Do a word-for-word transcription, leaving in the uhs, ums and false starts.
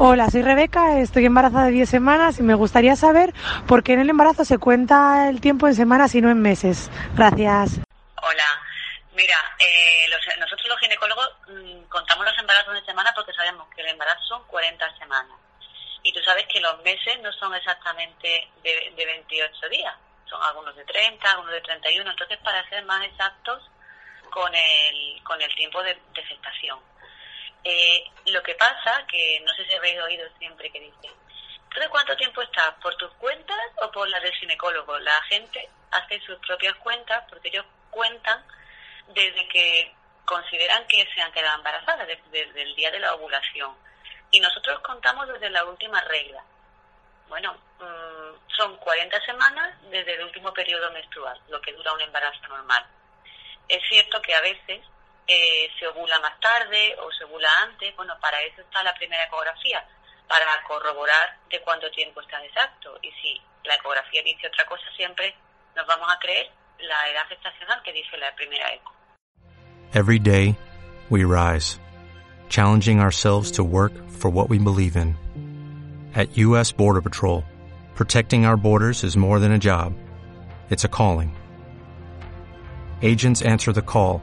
Hola, soy Rebeca, estoy embarazada de diez semanas y me gustaría saber por qué en el embarazo se cuenta el tiempo en semanas y no en meses. Gracias. Hola, mira, eh, los, nosotros los ginecólogos mmm, contamos los embarazos en semanas porque sabemos que el embarazo son cuarenta semanas. Y tú sabes que los meses no son exactamente de, de veintiocho días, son algunos de treinta, algunos de treinta y uno. Entonces, para ser más exactos con el, con el tiempo de, de gestación. Eh, lo que pasa, que no sé si habéis oído siempre que dicen, ¿tú de cuánto tiempo estás? ¿Por tus cuentas o por las del ginecólogo? La gente hace sus propias cuentas porque ellos cuentan desde que consideran que se han quedado embarazadas, desde, desde el día de la ovulación. Y nosotros contamos desde la última regla. Bueno, mmm, son cuarenta semanas desde el último periodo menstrual, lo que dura un embarazo normal. Es cierto que a veces Eh, se ovula más tarde o se ovula antes. Bueno, para eso está la primera ecografía, para corroborar de cuánto tiempo está exacto. Y si la ecografía dice otra cosa, siempre nos vamos a creer la edad gestacional que dice la primera eco. Every day we rise, challenging ourselves to work for what we believe in. At U S Border Patrol, protecting our borders is more than a job. It's a calling. Agents answer the call,